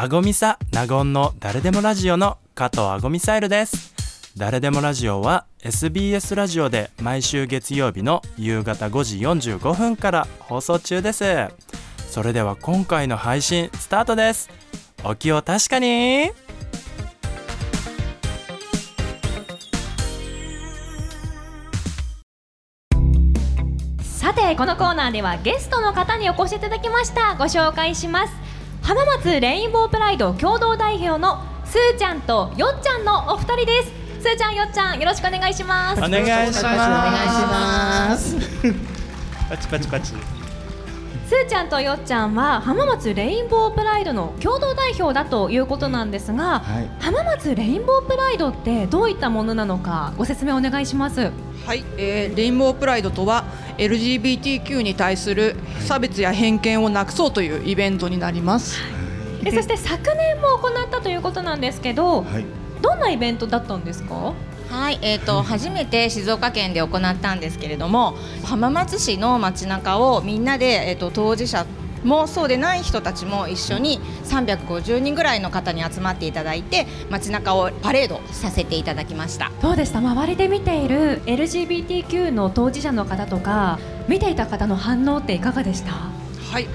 アゴミサナゴンの誰でもラジオの加藤アゴミサイルです。誰でもラジオは SBS ラジオで毎週月曜日の夕方5時45分から放送中です。それでは今回の配信スタートです。お気を確かに。さて、このコーナーではゲストの方にお越しいただきました。ご紹介します。浜松レインボープライド共同代表のスーちゃんとよっちゃんのお二人です。スーちゃん、よっちゃん、よろしくお願いします。お願いします。パチパチパチ。スーちゃんとよっちゃんは浜松レインボープライドの共同代表だということなんですが、はい、浜松レインボープライドってどういったものなのかご説明お願いします。はい、レインボープライドとは LGBTQ に対する差別や偏見をなくそうというイベントになります。はい、そして昨年も行ったということなんですけど、はい、どんなイベントだったんですか？はい、初めて静岡県で行ったんですけれども、浜松市の街中をみんなで、当事者もそうでない人たちも一緒に350人ぐらいの方に集まっていただいて、街中をパレードさせていただきました。どうでした？周りで見ている LGBTQ の当事者の方とか見ていた方の反応っていかがでした？はい、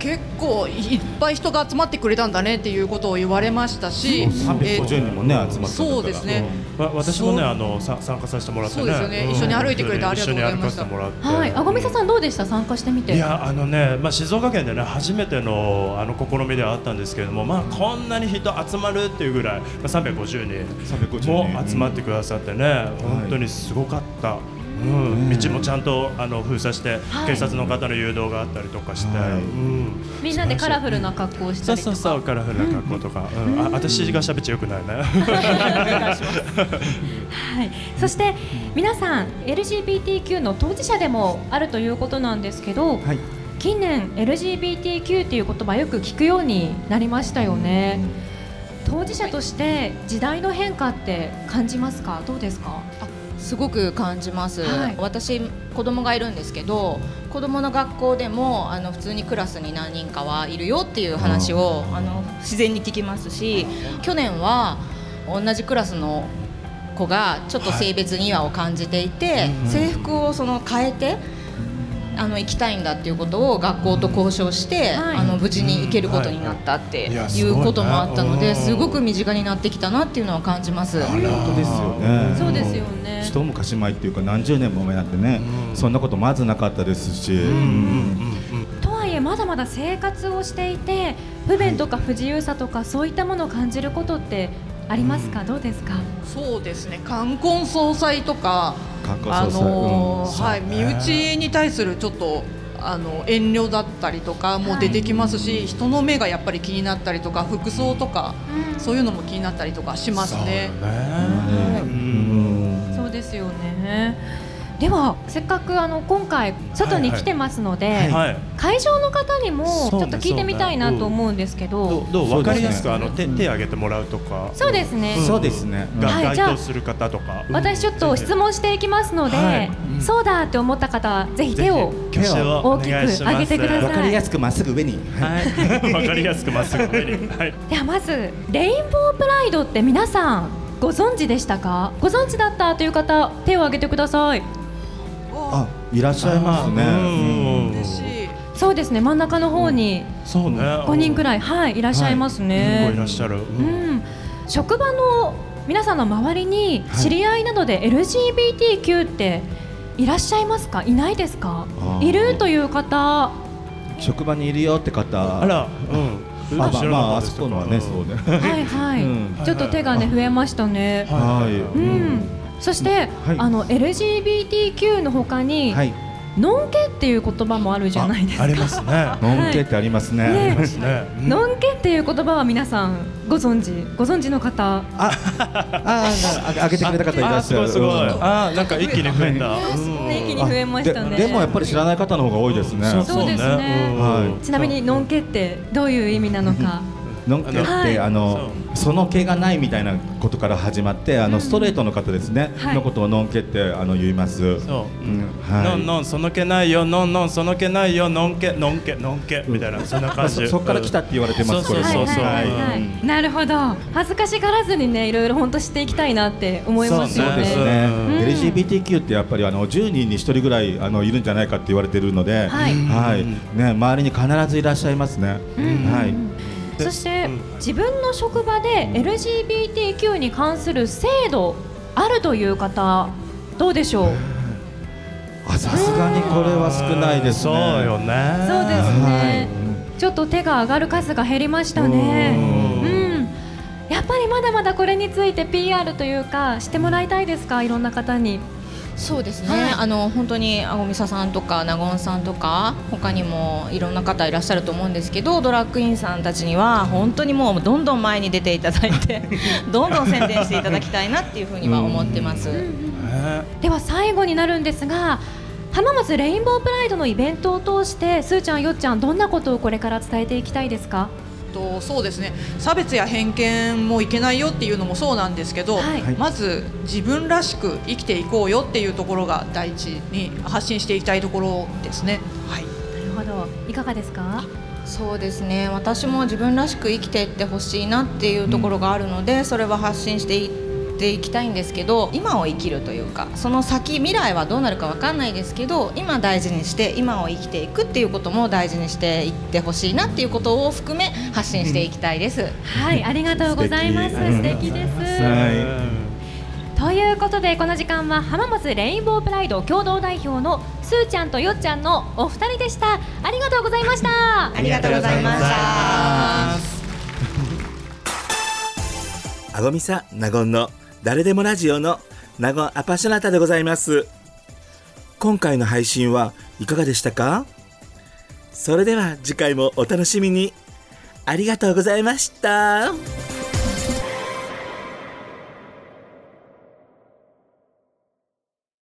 結構いっぱい人が集まってくれたんだねっていうことを言われましたし、350人もね、集まってくれたから。そうですね、私もね、参加させてもらってね。そうですよね、一緒に歩いてくれてありがとうございました。はい、あごみささんどうでした？参加してみて。いや、静岡県でね、初めての、試みではあったんですけれども、こんなに人集まるっていうぐらい、350人も集まってくださってね、本当にすごかった。道もちゃんと封鎖して、はい、警察の方の誘導があったりとかして、はい、みんなでカラフルな格好をしたりとか。そう、カラフルな格好とか、私が喋っちゃよくないね。はい、そして皆さん LGBTQ の当事者でもあるということなんですけど、はい、近年 LGBTQ という言葉よく聞くようになりましたよね。当事者として時代の変化って感じますか？どうですか？すごく感じます。はい、私、子供がいるんですけど、子供の学校でも普通にクラスに何人かはいるよっていう話を自然に聞きますし、去年は同じクラスの子がちょっと性別に違和を感じていて、はい、制服を変えて行きたいんだっていうことを学校と交渉して、はい、無事に行けることになったっていうこともあったので、すごく身近になってきたなっていうのは感じます。本当ですよね。そうですよね。一昔前っていうか何十年も前なんてね、そんなことまずなかったですし、とはいえまだまだ生活をしていて不便とか不自由さとかそういったものを感じることってありますか？どうですか？そうですね、冠婚葬祭とか身内に対するちょっと遠慮だったりとかも出てきますし、はい、人の目がやっぱり気になったりとか、服装とか、そういうのも気になったりとかしますね。そうですよね。ではせっかく今回外に来てますので、はいはい、会場の方にもちょっと聞いてみたいなと思うんですけど、分かりやすく手を挙げてもらうとか。そうですね、該当する方とか。私ちょっと質問していきますので、はい、そうだって思った方、ぜひ手を大きく上げてください。分かりやすくまっすぐ上に、はい、分かりやすくまっすぐ上に、はい、ではまずレインボープライドって皆さんご存知でしたか？ご存知だったという方、手を挙げてください。あ、いらっしゃいますね。そうですね、真ん中の方に5人くらい、はい、いらっしゃいますね。いらっしゃる。職場の皆さんの周りに知り合いなどで LGBTQ っていらっしゃいますか？いないですか？いるという方、職場にいるよって方。あら、あそこのはね、そうね。はいはい、ちょっと手がね、増えましたね。はい。そして、はい、LGBTQ の他に、はい、ノンケっていう言葉もあるじゃないですか。ありますね。ノンケってありますね。ノンケっていう言葉は皆さんご存知の方。あげてくれた方いらっしゃる。すごい。なんか一気に増えた。一気に増えましたね。でもやっぱり知らない方の方が多いですね。そうですね。ちなみにノンケってどういう意味なのか。のんけって、はい、その気がないみたいなことから始まって、ストレートの方ですね、はい、のことをのんけって言います。そう、うん、はい、のんのんその気ないよ、のんのんその気ないよ、のんけのんけのんけみたいな、そんな感じ。そっから来たって言われてます。そうそうそうそう。なるほど。恥ずかしがらずにね、いろいろ本当していきたいなって思いますよね。そうですね。LGBTQ ってやっぱり10人に1人ぐらいいるんじゃないかって言われているので、はい、はい、ね、周りに必ずいらっしゃいますね。はい、そして自分の職場で LGBTQ に関する制度あるという方どうでしょう。さすがにこれは少ないですね。そうよね。そうですね、はい、ちょっと手が上がる数が減りましたね。うん、やっぱりまだまだこれについて PR というかしてもらいたいですか、いろんな方に。そうですね、はい、本当にあごみささんとかなごんさんとか他にもいろんな方いらっしゃると思うんですけど、ドラッグインさんたちには本当にもうどんどん前に出ていただいてどんどん宣伝していただきたいなっていうふうには思ってます。では最後になるんですが、浜松レインボープライドのイベントを通してすーちゃんよっちゃんどんなことをこれから伝えていきたいですか。そうですね、差別や偏見もいけないよっていうのもそうなんですけど、はい、まず自分らしく生きていこうよっていうところが第一に発信していきたいところですね、はい、なるほど。いかがですか。そうですね、私も自分らしく生きていってほしいなっていうところがあるので、それは発信していきたいんですけど、今を生きるというか、その先未来はどうなるか分かんないですけど、今大事にして今を生きていくっていうことも大事にしていってほしいなっていうことを含め発信していきたいです、うん、はい、ありがとうございます。素敵です、はい、ということでこの時間は浜松レインボープライド共同代表のすーちゃんとよっちゃんのお二人でした。ありがとうございました。ありがとうございました。あごみさなごんの誰でもラジオのナゴンアパショナタでございます。今回の配信はいかがでしたか。それでは次回もお楽しみに。ありがとうございました。